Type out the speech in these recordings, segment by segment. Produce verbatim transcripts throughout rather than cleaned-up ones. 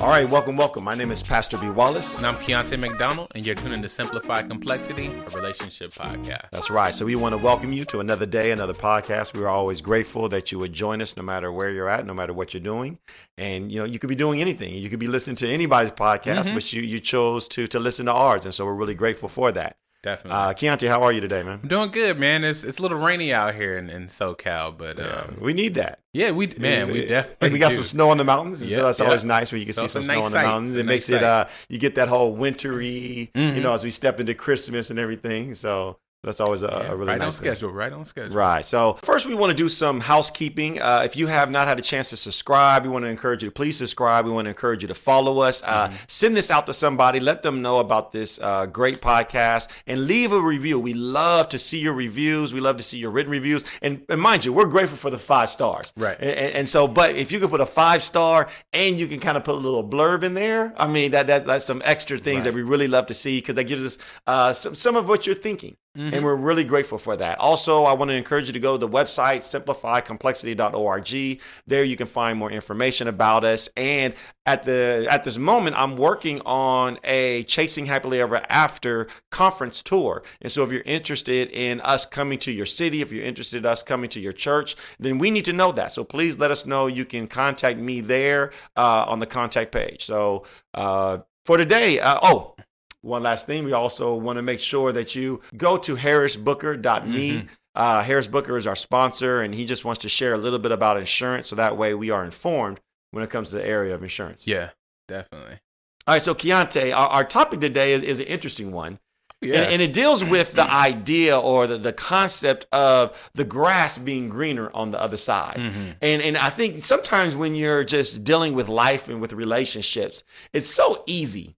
All right, welcome, welcome. My name is Pastor B. Wallace. And I'm Keontae McDonald, and you're tuning to Simplify Complexity, a relationship podcast. That's right. So we want to welcome you to another day, another podcast. We are always grateful that you would join us no matter where you're at, no matter what you're doing. And, you know, you could be doing anything. You could be listening to anybody's podcast, mm-hmm. but you you chose to to listen to ours. And so we're really grateful for that. Definitely. Uh, Keontae, how are you today, man? I'm doing good, man. It's it's a little rainy out here in, in SoCal, but um, yeah, we need that. Yeah, we man, we definitely we got do. some snow on the mountains. Yeah, so that's yeah. always nice when you can so see some snow nice on the mountains. It makes nice it uh, you get that whole wintry, mm-hmm. you know, as we step into Christmas and everything. So that's always a, yeah, a really right nice on schedule. Thing. Right on schedule. Right. So first, we want to do some housekeeping. Uh, if you have not had a chance to subscribe, we want to encourage you to please subscribe. We want to encourage you to follow us. Uh, mm-hmm. Send this out to somebody. Let them know about this uh, great podcast and leave a review. We love to see your reviews. We love to see your written reviews. And, and mind you, we're grateful for the five stars. Right. And, and so, but if you could put a five star and you can kind of put a little blurb in there, I mean, that, that that's some extra things right. that we really love to see because that gives us uh, some, some of what you're thinking. Mm-hmm. And we're really grateful for that. Also, I want to encourage you to go to the website, simplify complexity dot org. There you can find more information about us. And at the at this moment, I'm working on a Chasing Happily Ever After conference tour. And so if you're interested in us coming to your city, if you're interested in us coming to your church, then we need to know that. So please let us know. You can contact me there uh, on the contact page. So uh, for today, uh, oh. One last thing, we also want to make sure that you go to harris booker dot me. Mm-hmm. Uh, Harris Booker is our sponsor, and he just wants to share a little bit about insurance, so that way we are informed when it comes to the area of insurance. Yeah, definitely. All right, so Keontae, our, our topic today is, is an interesting one. Yeah. And, and it deals with the idea or the, the concept of the grass being greener on the other side. Mm-hmm. And and I think sometimes when you're just dealing with life and with relationships, it's so easy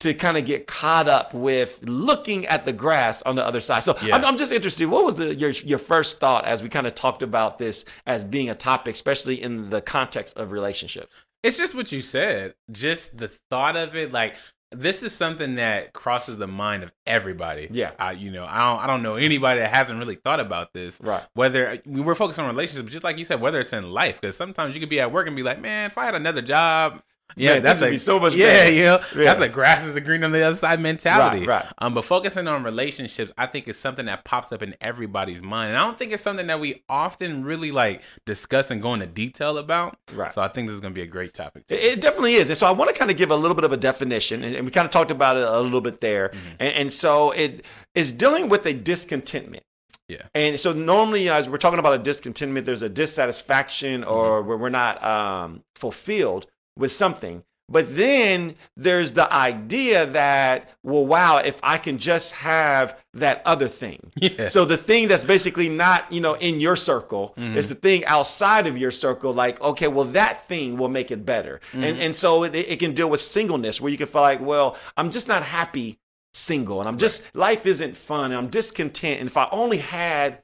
to kind of get caught up with looking at the grass on the other side. So yeah. I'm, I'm just interested. What was the, your your first thought as we kind of talked about this as being a topic, especially in the context of relationships? It's just what you said. Just the thought of it, like this is something that crosses the mind of everybody. Yeah, I, you know, I don't I don't know anybody that hasn't really thought about this. Right. Whether we're focused on relationships, just like you said, whether it's in life, because sometimes you could be at work and be like, man, if I had another job. Yeah, man, that's like, be so much yeah, you know, yeah. That's a grass is green on the other side mentality. Right, right. Um, but focusing on relationships, I think is something that pops up in everybody's mind. And I don't think it's something that we often really like discuss and go into detail about. Right. So I think this is going to be a great topic. It, it definitely is. And so I want to kind of give a little bit of a definition, and, and we kind of talked about it a little bit there. Mm-hmm. And, and so it is dealing with a discontentment. Yeah. And so normally as we're talking about a discontentment, there's a dissatisfaction or mm-hmm. where we're not um, fulfilled with something. But then there's the idea that, well, wow, if I can just have that other thing. Yeah. So the thing that's basically not, you know, in your circle mm-hmm. is the thing outside of your circle. Like, okay, well, that thing will make it better. Mm-hmm. And and so it, it can deal with singleness where you can feel like, well, I'm just not happy single. And I'm just, right. life isn't fun. And I'm discontent. And if I only had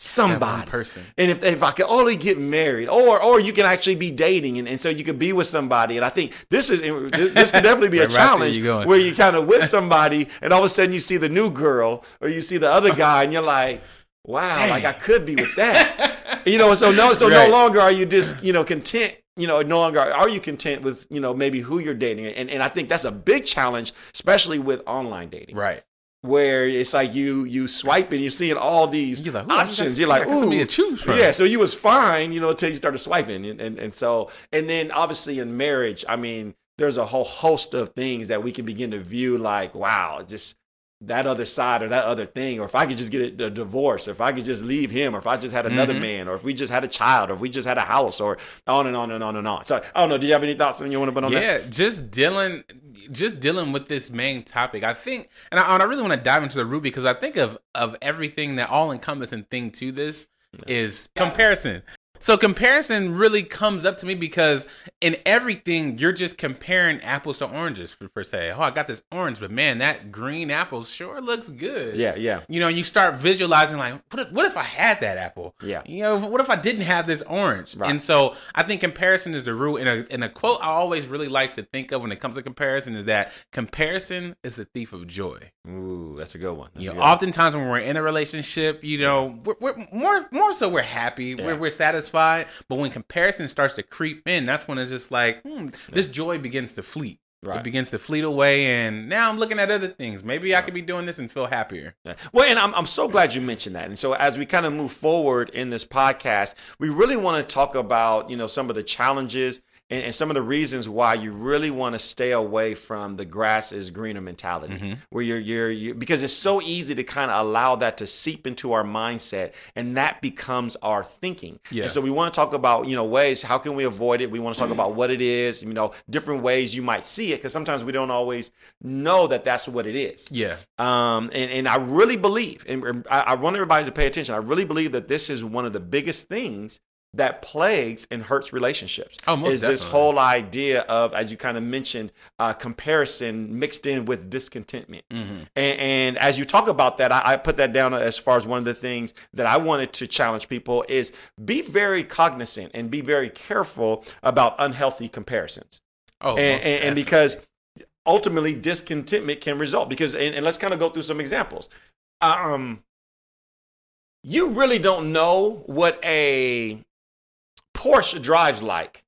somebody person. And if if I could only get married, or or you can actually be dating, and, and so you could be with somebody. And I think this is this, this could definitely be a challenge you where you kind of with somebody, and all of a sudden you see the new girl or you see the other guy, and you're like, wow, dang. Like I could be with that, you know. So no, so right. no longer are you just you know content. You know, no longer are you content with you know maybe who you're dating, and and I think that's a big challenge, especially with online dating, right? Where it's like you you swipe and you're seeing all these you're like, options. You're like, ooh, to choose from. Yeah, so you was fine, you know, until you started swiping. And, and and so, and then obviously in marriage, I mean, there's a whole host of things that we can begin to view like, wow, just that other side or that other thing. Or if I could just get a divorce, or if I could just leave him, or if I just had another mm-hmm. man, or if we just had a child, or if we just had a house, or on and on and on and on. So I don't know. Do you have any thoughts on you want to put on yeah, that? Yeah, just dealing... just dealing with this main topic, I think, and I, and I really want to dive into the root because I think of, of everything that all encompassing thing to this is comparison. So comparison really comes up to me because in everything, you're just comparing apples to oranges per se. Oh, I got this orange, but man, that green apple sure looks good. Yeah, yeah. You know, you start visualizing like, what if, what if I had that apple? Yeah. You know, what if I didn't have this orange? Right. And so I think comparison is the root. And a, and a quote I always really like to think of when it comes to comparison is that comparison is a thief of joy. Ooh, that's a good one. That's you know, good. Oftentimes when we're in a relationship, you know, yeah. we're, we're more more so we're happy, yeah. we're, we're satisfied. satisfied. But when comparison starts to creep in, that's when it's just like, hmm, this joy begins to fleet. Right. It begins to fleet away, and now I'm looking at other things. Maybe right. I could be doing this and feel happier. Yeah. Well, and I'm I'm so glad you mentioned that. And so as we kind of move forward in this podcast, we really want to talk about, you know, some of the challenges and, and some of the reasons why you really want to stay away from the grass is greener mentality, mm-hmm. where you're, you're you're because it's so easy to kind of allow that to seep into our mindset, and that becomes our thinking. Yeah. And so we want to talk about, you know, ways, how can we avoid it? We want to talk mm-hmm. about what it is, you know, different ways you might see it, because sometimes we don't always know that that's what it is. Yeah. Um. And, and I really believe, and I, I want everybody to pay attention. I really believe that this is one of the biggest things that plagues and hurts relationships. Oh, most is definitely. This whole idea of, as you kind of mentioned, uh, comparison mixed in with discontentment. Mm-hmm. And, and as you talk about that, I, I put that down as far as one of the things that I wanted to challenge people is be very cognizant and be very careful about unhealthy comparisons. Oh, and, and, and because ultimately discontentment can result because, and, and let's kind of go through some examples. Um, you really don't know what a Porsche drives like.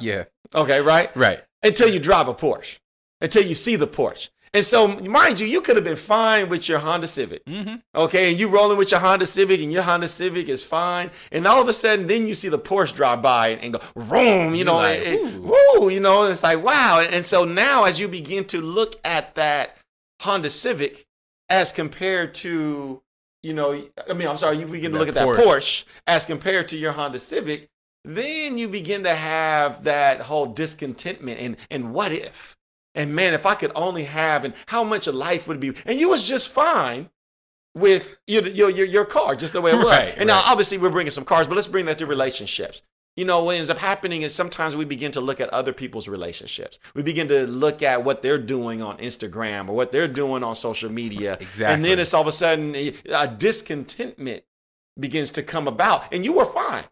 Yeah. Okay, right? Right. Until you drive a Porsche. Until you see the Porsche. And so, mind you, you could have been fine with your Honda Civic. Mm-hmm. Okay, and you rolling with your Honda Civic, and your Honda Civic is fine. And all of a sudden, then you see the Porsche drive by and, and go, vroom, you know, like, and, woo, you know, and it's like, wow. And so now as you begin to look at that Honda Civic as compared to, you know, I mean, I'm sorry, you begin to that look at that Porsche. Porsche as compared to your Honda Civic, then you begin to have that whole discontentment and, and what if? And man, if I could only have, and how much of life would it be? And you was just fine with your your your, your car, just the way it was. Right, and right. Now, obviously, we're bringing some cars, but let's bring that to relationships. You know, what ends up happening is sometimes we begin to look at other people's relationships. We begin to look at what they're doing on Instagram or what they're doing on social media. Exactly. And then it's all of a sudden a discontentment begins to come about. And you were fine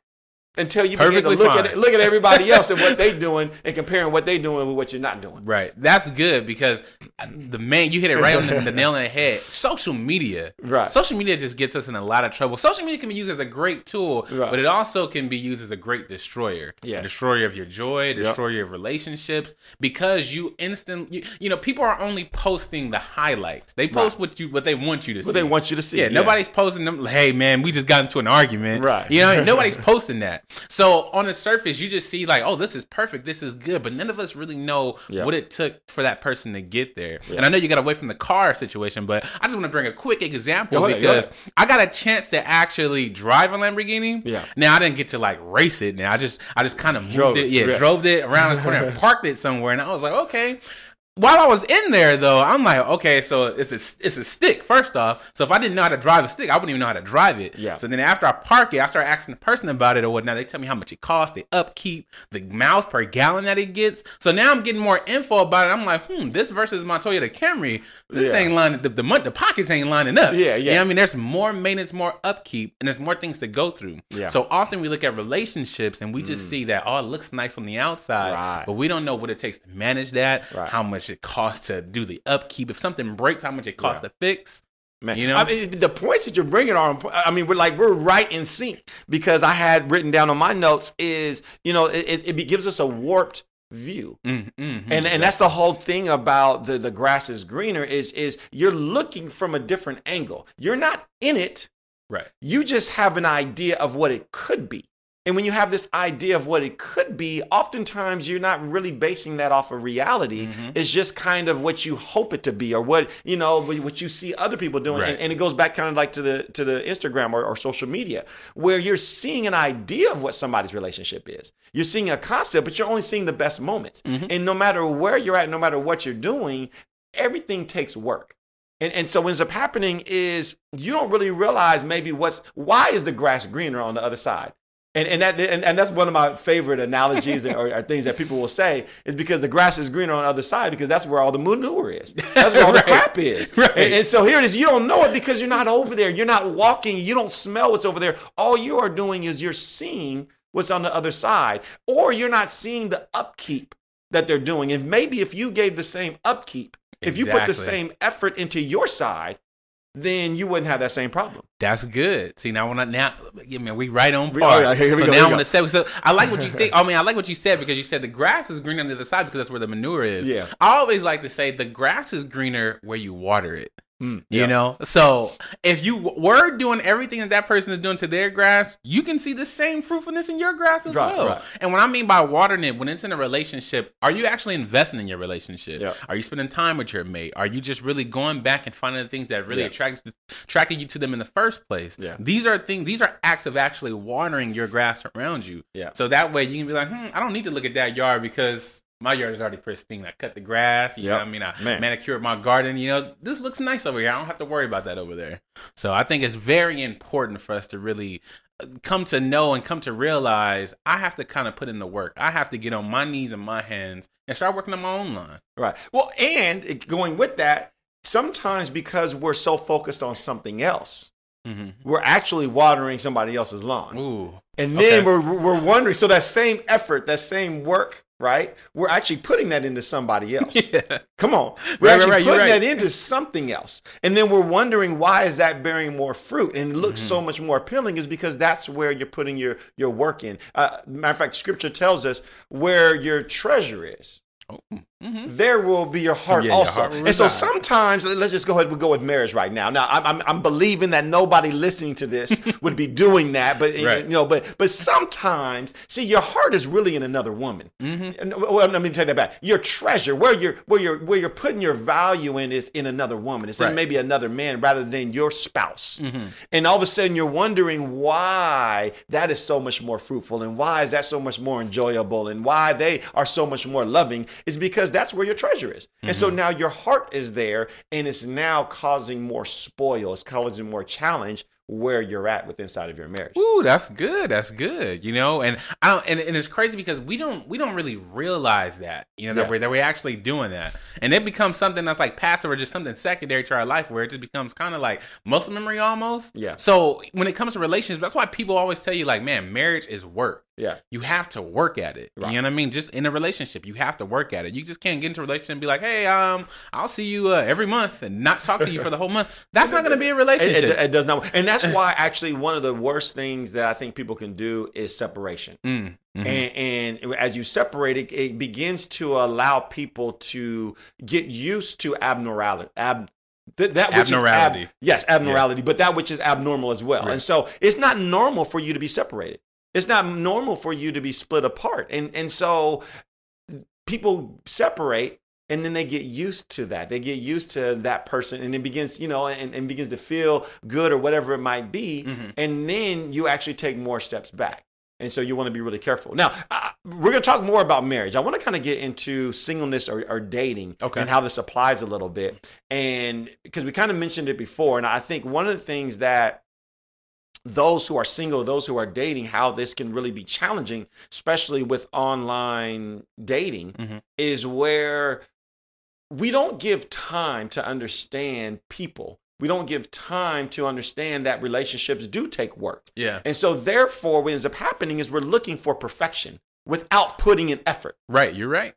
until you Perfectly begin to look fine. at look at everybody else and what they're doing and comparing what they're doing with what you're not doing. Right. That's good because the man, you hit it right on the, the nail on the head. Social media. Right. Social media just gets us in a lot of trouble. Social media can be used as a great tool, right. but it also can be used as a great destroyer. Yes. A destroyer of your joy, destroyer yep. of relationships, because you instantly, you, you know, people are only posting the highlights. They post right. what you what they want you to what see. What they want you to see. Yeah, yeah. Nobody's posting them. Hey, man, we just got into an argument. Right. You know, nobody's posting that. So on the surface, you just see like, oh, this is perfect. This is good. But none of us really know yeah. what it took for that person to get there. Yeah. And I know you got away from the car situation, but I just want to bring a quick example go ahead, because go ahead. I got a chance to actually drive a Lamborghini. Yeah. Now I didn't get to like race it. Now I just, I just kind of moved drove it. Yeah, yeah. Drove it around the corner and parked it somewhere. And I was like, okay. While I was in there, though, I'm like, okay, so it's a, it's a stick, first off. So if I didn't know how to drive a stick, I wouldn't even know how to drive it. Yeah. So then after I park it, I start asking the person about it or whatnot. They tell me how much it costs, the upkeep, the miles per gallon that it gets. So now I'm getting more info about it. I'm like, hmm, this versus my Toyota Camry, this yeah. ain't lining, the, the, the pockets ain't lining up. Yeah, yeah. You know what I mean? There's more maintenance, more upkeep, and there's more things to go through. Yeah. So often we look at relationships and we just mm. see that, oh, it looks nice on the outside, right. but we don't know what it takes to manage that, right. how much it costs to do the upkeep. If something breaks, how much it costs yeah. to fix. Man, you know, I mean, the points that you're bringing are, I mean, we're like, we're right in sync, because I had written down on my notes is, you know, it, it gives us a warped view. Mm, mm-hmm, and and that's the whole thing about the, the grass is greener is, is you're looking from a different angle. You're not in it. Right. You just have an idea of what it could be. And when you have this idea of what it could be, oftentimes you're not really basing that off of reality. Mm-hmm. It's just kind of what you hope it to be, or what, you know, what you see other people doing. Right. And, and it goes back kind of like to the to the Instagram or, or social media, where you're seeing an idea of what somebody's relationship is. You're seeing a concept, but you're only seeing the best moments. Mm-hmm. And no matter where you're at, no matter what you're doing, everything takes work. And and so what ends up happening is you don't really realize maybe what's why is the grass greener on the other side. And and that and, and that's one of my favorite analogies or, or things that people will say is because the grass is greener on the other side, because that's where all the manure is. That's where all right. the crap is. Right. And, and so here it is. You don't know it because you're not over there. You're not walking. You don't smell what's over there. All you are doing is you're seeing what's on the other side, or you're not seeing the upkeep that they're doing. And maybe if you gave the same upkeep, exactly. if you put the same effort into your side, then you wouldn't have that same problem. That's good. See, now when I now, I mean, we right on par. Right, so go, now I want to say, so I like what you think. I mean, I like what you said, because you said the grass is green on the other side because that's where the manure is. Yeah. I always like to say the grass is greener where you water it. Mm, you yeah. know, so if you were doing everything that that person is doing to their grass, you can see the same fruitfulness in your grass as right, well. Right. And what I mean by watering it, when it's in a relationship, are you actually investing in your relationship? Yeah. Are you spending time with your mate? Are you just really going back and finding the things that really yeah. attract, attracted you to them in the first place? Yeah. These are things. These are acts of actually watering your grass around you. Yeah. So that way you can be like, hmm, I don't need to look at that yard because my yard is already pristine. I cut the grass. You yep. know what I mean? I Man. manicured my garden. You know, this looks nice over here. I don't have to worry about that over there. So I think it's very important for us to really come to know and come to realize I have to kind of put in the work. I have to get on my knees and my hands and start working on my own line. Right. Well, and going with that, sometimes because we're so focused on something else, mm-hmm. we're actually watering somebody else's lawn. Ooh. And then okay. we're, we're wondering. So that same effort, that same work, right? We're actually putting that into somebody else. Yeah. Come on. We're right, actually right, right. putting right. that into something else. And then we're wondering, why is that bearing more fruit and it looks mm-hmm. so much more appealing? Is because that's where you're putting your, your work in. Uh, matter of fact, scripture tells us where your treasure is, oh. mm-hmm. there will be your heart yeah, also. Your heart and so sometimes, let's just go ahead, we'll go with marriage right now. Now, I'm, I'm, I'm believing that nobody listening to this would be doing that, but right. you know, but but sometimes, see, your heart is really in another woman. Mm-hmm. Well, let me take that back. Your treasure, where you're where you're where you're putting your value in, is in another woman. It's right. in maybe another man rather than your spouse. Mm-hmm. And all of a sudden, you're wondering why that is so much more fruitful, and why is that so much more enjoyable, and why they are so much more loving, is because that's where your treasure is. And mm-hmm. so now your heart is there, and it's now causing more spoil. It's causing more challenge where you're at with inside of your marriage. Ooh, that's good. That's good. You know, and I don't, and, and it's crazy because we don't, we don't really realize that, you know, that yeah. we're, that we're actually doing that. And it becomes something that's like passive or just something secondary to our life, where it just becomes kind of like muscle memory almost. Yeah. So when it comes to relationships, that's why people always tell you, like, man, marriage is work. Yeah. You have to work at it. Right. You know what I mean? Just in a relationship, you have to work at it. You just can't get into a relationship and be like, hey, um, I'll see you uh, every month and not talk to you for the whole month. That's not going to be a relationship. It, it, it does not. And that's why actually one of the worst things that I think people can do is separation. Mm. Mm-hmm. And, and as you separate it, it begins to allow people to get used to abnormality. Ab- Th- that which abnormality. Is ab- yes, abnormality, yeah. but that which is abnormal as well. Right. And so it's not normal for you to be separated. It's not normal for you to be split apart. And and so people separate, and then they get used to that. They get used to that person, and it begins, you know, and, and begins to feel good or whatever it might be. Mm-hmm. And then you actually take more steps back. And so you want to be really careful. Now, uh, we're going to talk more about marriage. I want to kind of get into singleness or, or dating okay. and how this applies a little bit. And because we kind of mentioned it before, and I think one of the things that those who are single, those who are dating, how this can really be challenging, especially with online dating, mm-hmm. is where we don't give time to understand people. We don't give time to understand that relationships do take work. Yeah. And so therefore, what ends up happening is we're looking for perfection without putting in effort. Right. You're right.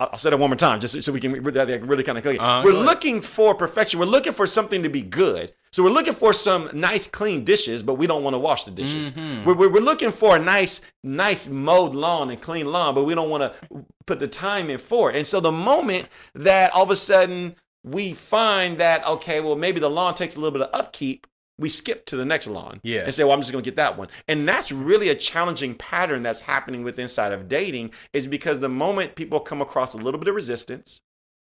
I'll say that one more time, just so we can really kind of click it. Uh, we're looking for perfection. We're looking for something to be good. So we're looking for some nice, clean dishes, but we don't want to wash the dishes. Mm-hmm. We're, we're looking for a nice, nice mowed lawn and clean lawn, but we don't want to put the time in for it. And so the moment that all of a sudden we find that, okay, well, maybe the lawn takes a little bit of upkeep, we skip to the next lawn yeah. and say, well, I'm just going to get that one. And that's really a challenging pattern that's happening with inside of dating, is because the moment people come across a little bit of resistance,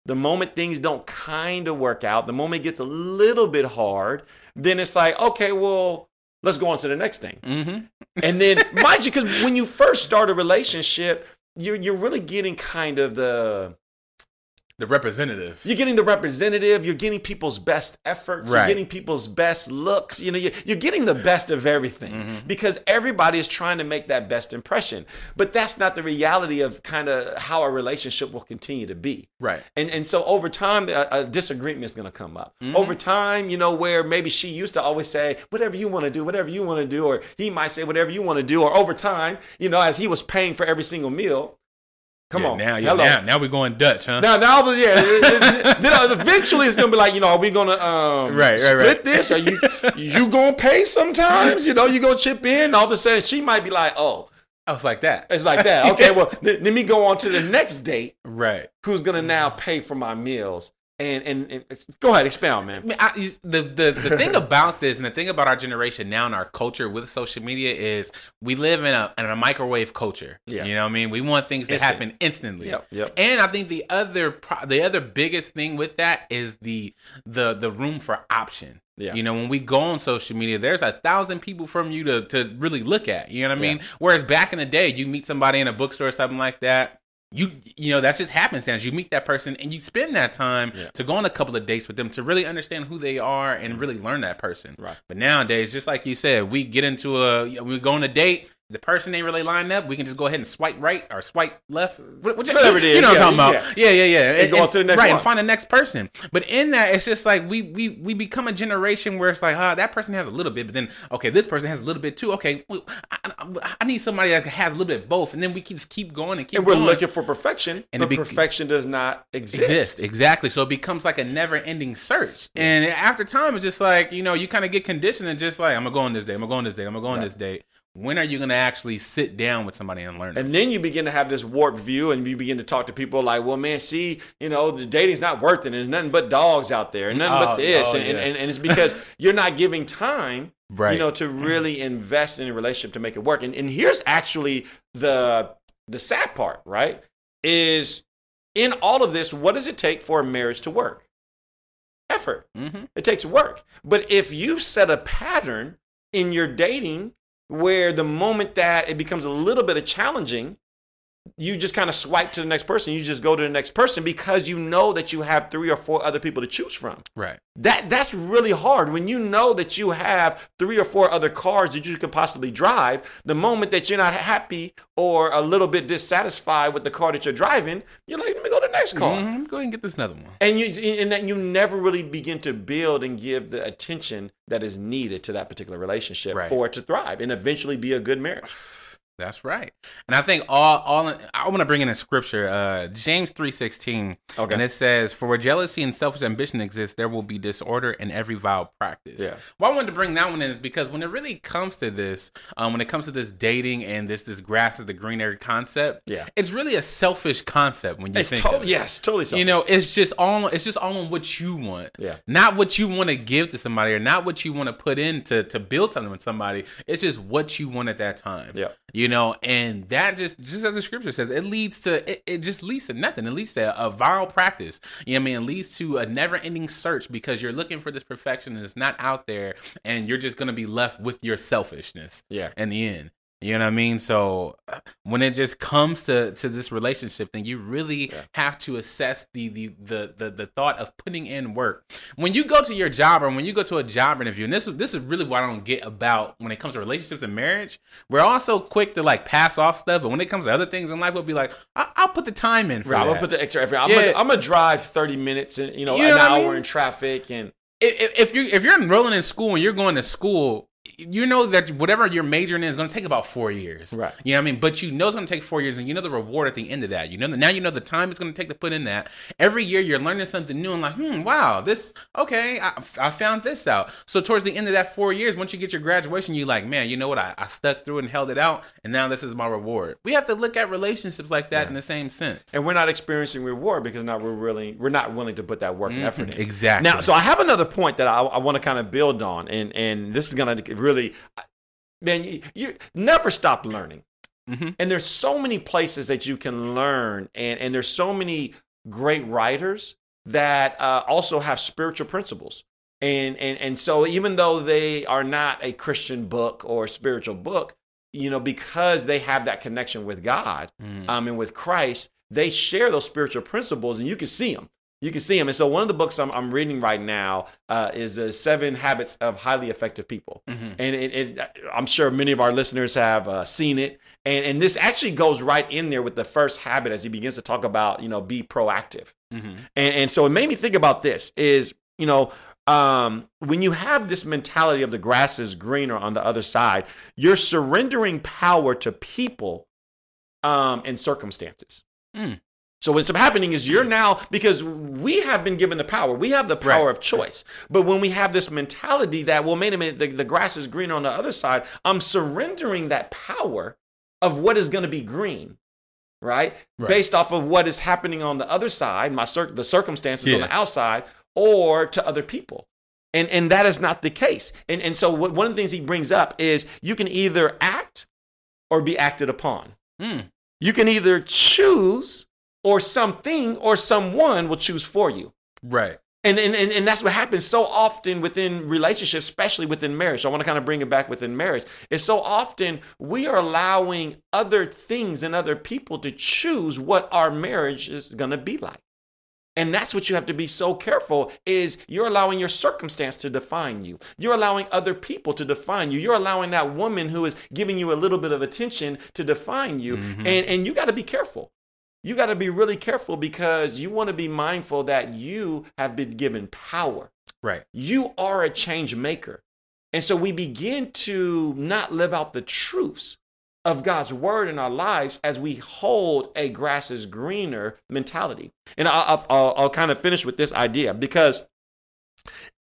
the moment things don't kind of work out, the moment it gets a little bit hard, then it's like, okay, well, let's go on to the next thing. Mm-hmm. And then, mind you, because when you first start a relationship, you're, you're really getting kind of the... The representative. You're getting the representative. You're getting people's best efforts. Right. You're getting people's best looks. You know, you're, you're getting the best of everything mm-hmm. because everybody is trying to make that best impression. But that's not the reality of kind of how a relationship will continue to be. Right. And and so over time, a, a disagreement is going to come up. Mm-hmm. Over time, you know, where maybe she used to always say, whatever you want to do, whatever you want to do, or he might say, whatever you want to do. Or over time, you know, as he was paying for every single meal, Come yeah, on. Now, yeah, now, now we're going Dutch, huh? Now, now, yeah. Then eventually it's going to be like, you know, are we going to um, right, right, split right. this? Are you you going to pay sometimes? You know, you going to chip in? All of a sudden, she might be like, oh. Oh, it's like that. It's like that. Okay, well, th- let me go on to the next date. Right. Who's going to now pay for my meals? And, and and go ahead, expound, man. I, the, the the thing about this and the thing about our generation now and our culture with social media is we live in a in a microwave culture. Yeah. You know what I mean? We want things Instant. to happen instantly. Yep, yep. And I think the other pro- the other biggest thing with that is the the the room for option. Yeah. You know, when we go on social media, there's a thousand people from you to to really look at. You know what I mean? Yeah. Whereas back in the day, you meet somebody in a bookstore or something like that. You you know, that's just happenstance. You meet that person and you spend that time yeah. to go on a couple of dates with them to really understand who they are and really learn that person. Right. But nowadays, just like you said, we get into a, we go on a date, the person ain't really lined up, we can just go ahead and swipe right or swipe left. Whichever, whatever it is. You know yeah, what I'm talking about. Yeah, yeah, yeah. yeah. And, and go on to the next Right, one. And find the next person. But in that, it's just like we we we become a generation where it's like, ah, oh, that person has a little bit, but then, okay, this person has a little bit too. Okay, well, I, I need somebody that has a little bit of both. And then we can just keep going and keep going. And we're going. looking for perfection, and but be- perfection does not exist. exist. Exactly. So it becomes like a never-ending search. Yeah. And after time, it's just like, you know, you kind of get conditioned and just like, I'm going to go on this date, I'm going to go on this date, I'm going to go on right. this date. When are you going to actually sit down with somebody and learn? And then you begin to have this warped view and you begin to talk to people like, well, man, see, you know, the dating's not worth it. And there's nothing but dogs out there and nothing oh, but this. Oh, and, yeah. and, and, and it's because you're not giving time, right. you know, to really invest in a relationship to make it work. And, and here's actually the the sad part, right, is in all of this, what does it take for a marriage to work? Effort. Mm-hmm. It takes work. But if you set a pattern in your dating where the moment that it becomes a little bit of challenging, you just kind of swipe to the next person. You just go to the next person because you know that you have three or four other people to choose from. Right. That that's really hard. When you know that you have three or four other cars that you could possibly drive, the moment that you're not happy or a little bit dissatisfied with the car that you're driving, you're like, let me go to the next car. Mm-hmm. Go ahead and get this another one. And you and then you never really begin to build and give the attention that is needed to that particular relationship right. for it to thrive and eventually be a good marriage. That's right. And I think all, all in, I want to bring in a scripture, uh, James three sixteen. Okay. And it says, for where jealousy and selfish ambition exists, there will be disorder in every vile practice. Yeah. Why I wanted to bring that one in is because when it really comes to this, um, when it comes to this dating and this this grass is the greener concept, yeah. it's really a selfish concept when you it's think to- of it. Yes, totally selfish. You know, it's just all it's just all on what you want. Yeah. Not what you want to give to somebody or not what you want to put in to, to build something with somebody. It's just what you want at that time. Yeah. You You know, and that just, just as the scripture says, it leads to, it, it just leads to nothing. It leads to a, a vile practice. You know what I mean? It leads to a never ending search because you're looking for this perfection and it's not out there and you're just going to be left with your selfishness yeah. in the end. You know what I mean? So when it just comes to, to this relationship thing, you really yeah. have to assess the, the the the the thought of putting in work. When you go to your job or when you go to a job interview, and this, this is really what I don't get about when it comes to relationships and marriage, we're all so quick to like pass off stuff. But when it comes to other things in life, we'll be like, I- I'll put the time in for right, that. I'll put the extra effort. I'm yeah. going to drive thirty minutes, and you know, you know an hour I mean? in traffic. And if, if, you, if you're enrolling in school and you're going to school, you know that whatever you're majoring in is going to take about four years. Right. You know what I mean? But you know it's going to take four years and you know the reward at the end of that. You know, the, now you know the time it's going to take to put in that. Every year you're learning something new and like, hmm, wow, this, okay, I, I found this out. So towards the end of that four years, once you get your graduation, you're like, man, you know what? I, I stuck through it and held it out and now this is my reward. We have to look at relationships like that yeah. in the same sense. And we're not experiencing reward because now we're really, we're not willing to put that work and mm-hmm. effort in. Exactly. Now, so I have another point that I, I want to kind of build on and, and this is going to really, man, you, you never stop learning. Mm-hmm. And there's so many places that you can learn. And, and there's so many great writers that uh, also have spiritual principles. And, and, and so even though they are not a Christian book or spiritual book, you know, because they have that connection with God mm. um, and with Christ, they share those spiritual principles and you can see them. You can see them. And so one of the books I'm, I'm reading right now uh, is the Seven Habits of Highly Effective People. Mm-hmm. And it, it, I'm sure many of our listeners have uh, seen it. And, and this actually goes right in there with the first habit as he begins to talk about, you know, be proactive. Mm-hmm. And, and so it made me think about this is, you know, um, when you have this mentality of the grass is greener on the other side, you're surrendering power to people um, and circumstances. Mm. So what's happening is you're now, because we have been given the power. We have the power right. of choice. But when we have this mentality that, well, wait a minute, the, the grass is greener on the other side, I'm surrendering that power of what is going to be green, right? right? Based off of what is happening on the other side, my cir- the circumstances yeah. on the outside, or to other people. And and that is not the case. And, and so what, one of the things he brings up is you can either act or be acted upon. Mm. You can either choose, or something or someone will choose for you. Right. And, and and and that's what happens so often within relationships, especially within marriage. So I want to kind of bring it back within marriage. It's so often we are allowing other things and other people to choose what our marriage is going to be like. And that's what you have to be so careful is you're allowing your circumstance to define you. You're allowing other people to define you. You're allowing that woman who is giving you a little bit of attention to define you. Mm-hmm. And, and you got to be careful. You got to be really careful because you want to be mindful that you have been given power. Right. You are a change maker. And so we begin to not live out the truths of God's word in our lives as we hold a grass is greener mentality. And I'll, I'll, I'll kind of finish with this idea, because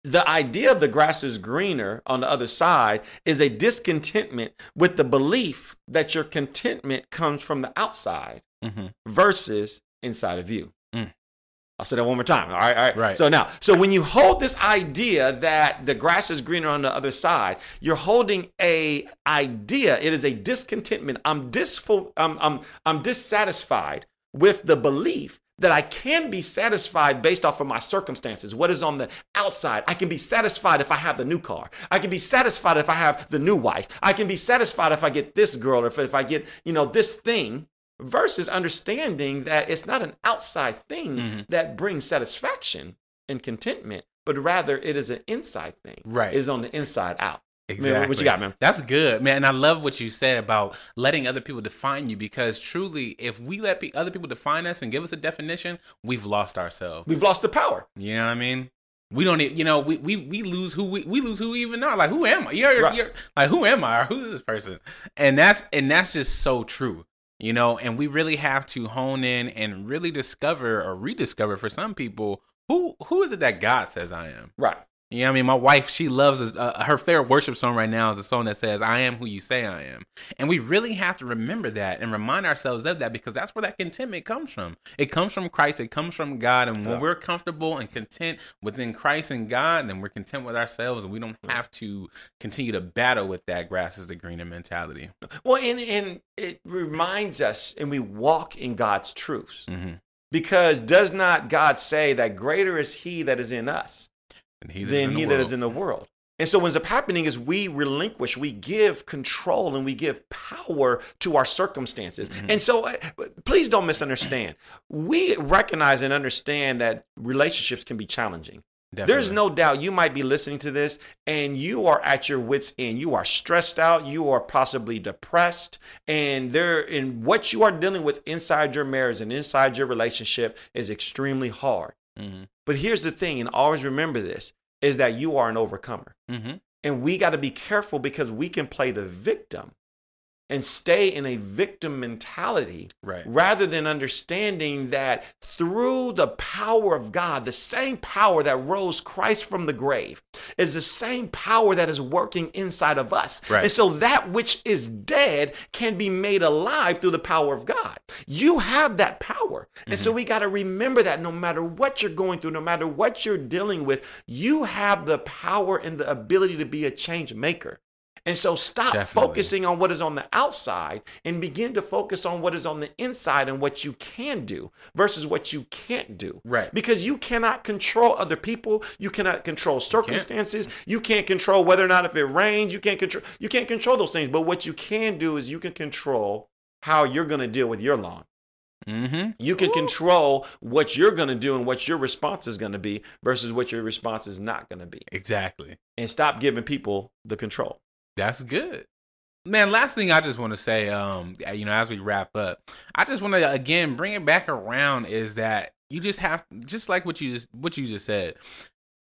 the idea of the grass is greener on the other side is a discontentment with the belief that your contentment comes from the outside. Mm-hmm. Versus inside of you. Mm. I'll say that one more time. All right, all right. Right. So now, so when you hold this idea that the grass is greener on the other side, you're holding a idea. It is a discontentment. I'm disful. I'm I'm I'm dissatisfied with the belief that I can be satisfied based off of my circumstances. What is on the outside? I can be satisfied if I have the new car. I can be satisfied if I have the new wife. I can be satisfied if I get this girl or if, if I get, you know, this thing. Versus understanding that it's not an outside thing mm-hmm. that brings satisfaction and contentment, but rather it is an inside thing. Right. It's on the inside out. Exactly. Man, what you got, man? That's good, man. And I love what you said about letting other people define you, because truly, if we let be- other people define us and give us a definition, we've lost ourselves. We've lost the power. You know what I mean? We don't, you know, we, we, we lose who we, we lose who we even are. Like, who am I? You're, right. you're, like, who am I? Or who's this person? And that's and that's just so true. You know, and we really have to hone in and really discover or rediscover for some people, who who is it that God says I am? Right. You know what I mean? My wife, she loves uh, her favorite worship song right now is a song that says, I am who you say I am. And we really have to remember that and remind ourselves of that, because that's where that contentment comes from. It comes from Christ. It comes from God. And when yeah. we're comfortable and content within Christ and God, then we're content with ourselves, and we don't have to continue to battle with that grass is the greener mentality. Well, and, and it reminds us, and we walk in God's truths, mm-hmm. because does not God say that greater is he that is in us than he that is in the world? And so what's up happening is we relinquish, we give control, and we give power to our circumstances. Mm-hmm. And so uh, please don't misunderstand. We recognize and understand that relationships can be challenging. Definitely. There's no doubt you might be listening to this and you are at your wits' end. You are stressed out. You are possibly depressed. And there, in what you are dealing with inside your marriage and inside your relationship is extremely hard. Mm-hmm. But here's the thing, and always remember this, is that you are an overcomer. Mm-hmm. And we got to be careful, because we can play the victim and stay in a victim mentality, right. rather than understanding that through the power of God, the same power that rose Christ from the grave is the same power that is working inside of us. Right. And so that which is dead can be made alive through the power of God. You have that power. Mm-hmm. And so we got to remember that no matter what you're going through, no matter what you're dealing with, you have the power and the ability to be a change maker. And so stop Definitely. focusing on what is on the outside and begin to focus on what is on the inside and what you can do versus what you can't do. Right. Because you cannot control other people. You cannot control circumstances. You can't, you can't control whether or not if it rains. You can't control you can't control those things. But what you can do is you can control how you're going to deal with your lawn. Mm-hmm. You can Ooh. control what you're going to do and what your response is going to be versus what your response is not going to be. Exactly. And stop giving people the control. That's good. Man, last thing I just want to say, um, you know, as we wrap up, I just want to, again, bring it back around is that you just have, just like what you just, what you just said,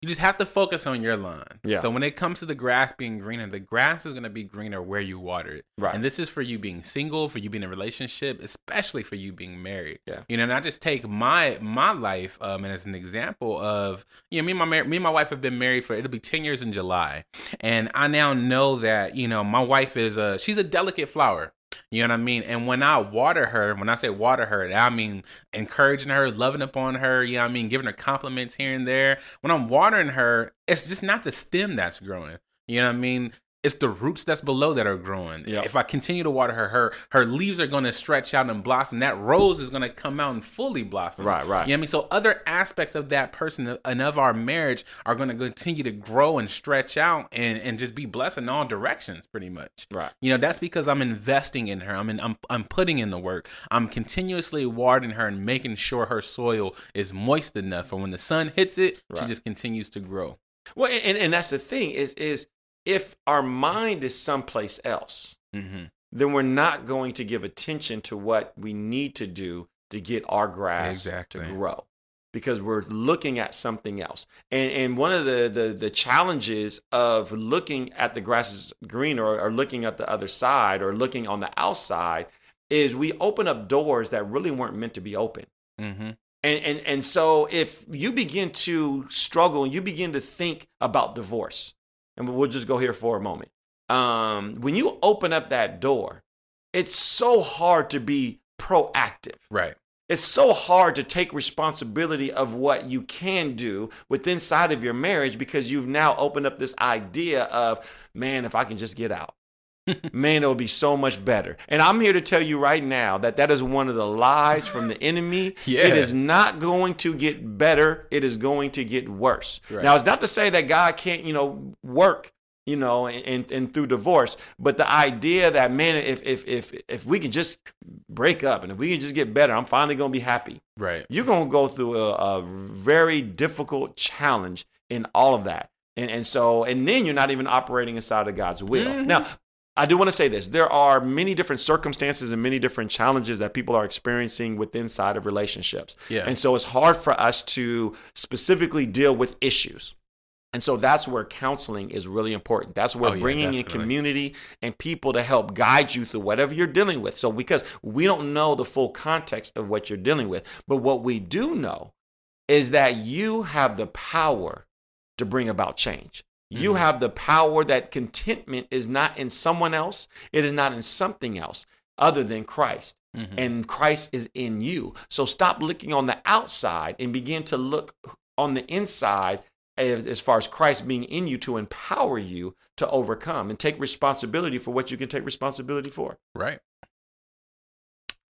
You just have to focus on your lawn. Yeah. So when it comes to the grass being greener, the grass is going to be greener where you water it. Right. And this is for you being single, for you being in a relationship, especially for you being married. Yeah. You know, and I just take my my life um, as an example of, you know, me and, my, me and my wife have been married for, it'll be ten years in July. And I now know that, you know, my wife is a, she's a delicate flower. You know what I mean? And when I water her, when I say water her, I mean encouraging her, loving upon her, you know what I mean? Giving her compliments here and there. When I'm watering her, it's just not the stem that's growing. You know what I mean? It's the roots that's below that are growing. Yep. If I continue to water her, her her leaves are going to stretch out and blossom. That rose is going to come out and fully blossom. Right, right. You know what I mean? So other aspects of that person and of our marriage are going to continue to grow and stretch out and, and just be blessed in all directions, pretty much. Right. You know, that's because I'm investing in her. I'm in, I'm I'm putting in the work. I'm continuously watering her and making sure her soil is moist enough for when the sun hits it, right. She just continues to grow. Well, and, and that's the thing is is. If our mind is someplace else, mm-hmm. then we're not going to give attention to what we need to do to get our grass exactly. to grow, because we're looking at something else. And and one of the, the, the challenges of looking at the grass is green or, or looking at the other side or looking on the outside is we open up doors that really weren't meant to be open. Mm-hmm. And, and, and so if you begin to struggle and you begin to think about divorce, and we'll just go here for a moment. Um, when you open up that door, it's so hard to be proactive. Right. It's so hard to take responsibility of what you can do with inside of your marriage, because you've now opened up this idea of, man, if I can just get out, man, it'll be so much better. And I'm here to tell you right now that that is one of the lies from the enemy. Yeah. It is not going to get better. It is going to get worse. Right. Now, it's not to say that God can't, you know, work, you know, and, and through divorce. But the idea that, man, if if if if we can just break up and if we can just get better, I'm finally going to be happy. Right. You're going to go through a, a very difficult challenge in all of that. And, and so and then you're not even operating inside of God's will. Mm-hmm. Now, I do want to say this. There are many different circumstances and many different challenges that people are experiencing within side of relationships. Yeah. And so it's hard for us to specifically deal with issues. And so that's where counseling is really important. That's where oh, yeah, bringing definitely. in community and people to help guide you through whatever you're dealing with. So because we don't know the full context of what you're dealing with, but what we do know is that you have the power to bring about change. You mm-hmm. have the power that contentment is not in someone else. It is not in something else other than Christ. Mm-hmm. And Christ is in you. So stop looking on the outside and begin to look on the inside as, as far as Christ being in you to empower you to overcome and take responsibility for what you can take responsibility for. Right.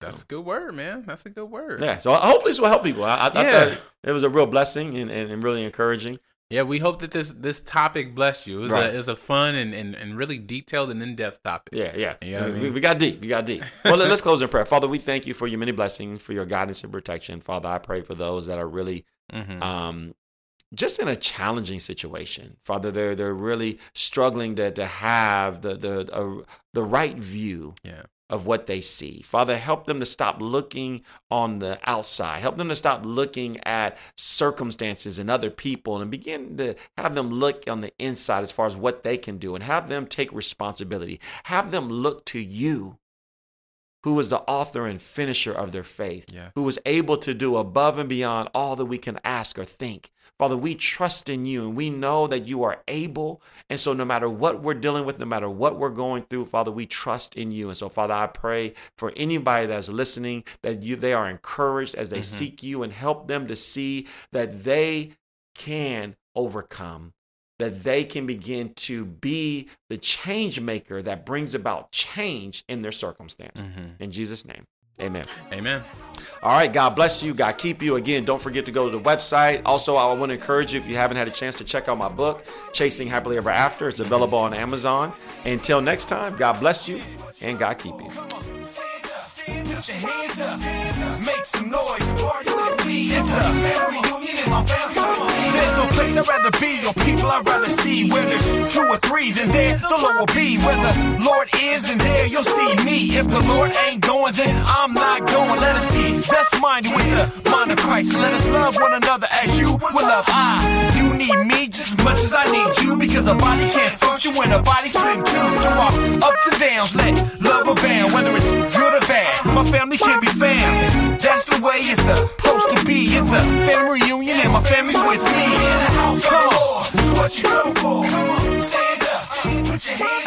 That's a good word, man. That's a good word. Yeah. So hopefully this will help people. I, I, yeah. I thought it was a real blessing and, and, and really encouraging. Yeah, we hope that this this topic blessed you. It was, right. a, it's a fun and, and, and really detailed and in-depth topic. Yeah, yeah. You know what I mean? we, we got deep. We got deep. Well, let's close in prayer. Father, we thank you for your many blessings, for your guidance and protection. Father, I pray for those that are really mm-hmm. um, just in a challenging situation. Father, they're, they're really struggling to, to have the, the, uh, the right view. Yeah. Of what they see. Father, help them to stop looking on the outside. Help them to stop looking at circumstances and other people and begin to have them look on the inside as far as what they can do and have them take responsibility. Have them look to you, who is the author and finisher of their faith, yeah. who is able to do above and beyond all that we can ask or think. Father, we trust in you and we know that you are able. And so no matter what we're dealing with, no matter what we're going through, Father, we trust in you. And so, Father, I pray for anybody that's listening that you they are encouraged as they mm-hmm. seek you, and help them to see that they can overcome, that they can begin to be the change maker that brings about change in their circumstance. Mm-hmm. In Jesus' name. Amen. Amen. All right. God bless you. God keep you. Again, don't forget to go to the website. Also, I want to encourage you, if you haven't had a chance, to check out my book, Chasing Happily Ever After. It's available on Amazon. Until next time, God bless you and God keep you. Put your hands up, hands up. Make some noise, party with me. It's a family reunion in my family. There's no place I'd rather be or people I'd rather see. Where there's two or three, then there the Lord will be. Where the Lord is, then there you'll see me. If the Lord ain't going, then I'm not going. Let us be best-minded with the mind of Christ. Let us love one another as you will love I. You need me just as much as I need you, because a body can't function when a body's split in two. Through our ups and downs, let love abound, whether it's good or bad. My family can be found. That's the way it's supposed to be. It's a family reunion and my family's with me. Come on, it's what you go for. Come on, stand up, put your hands up.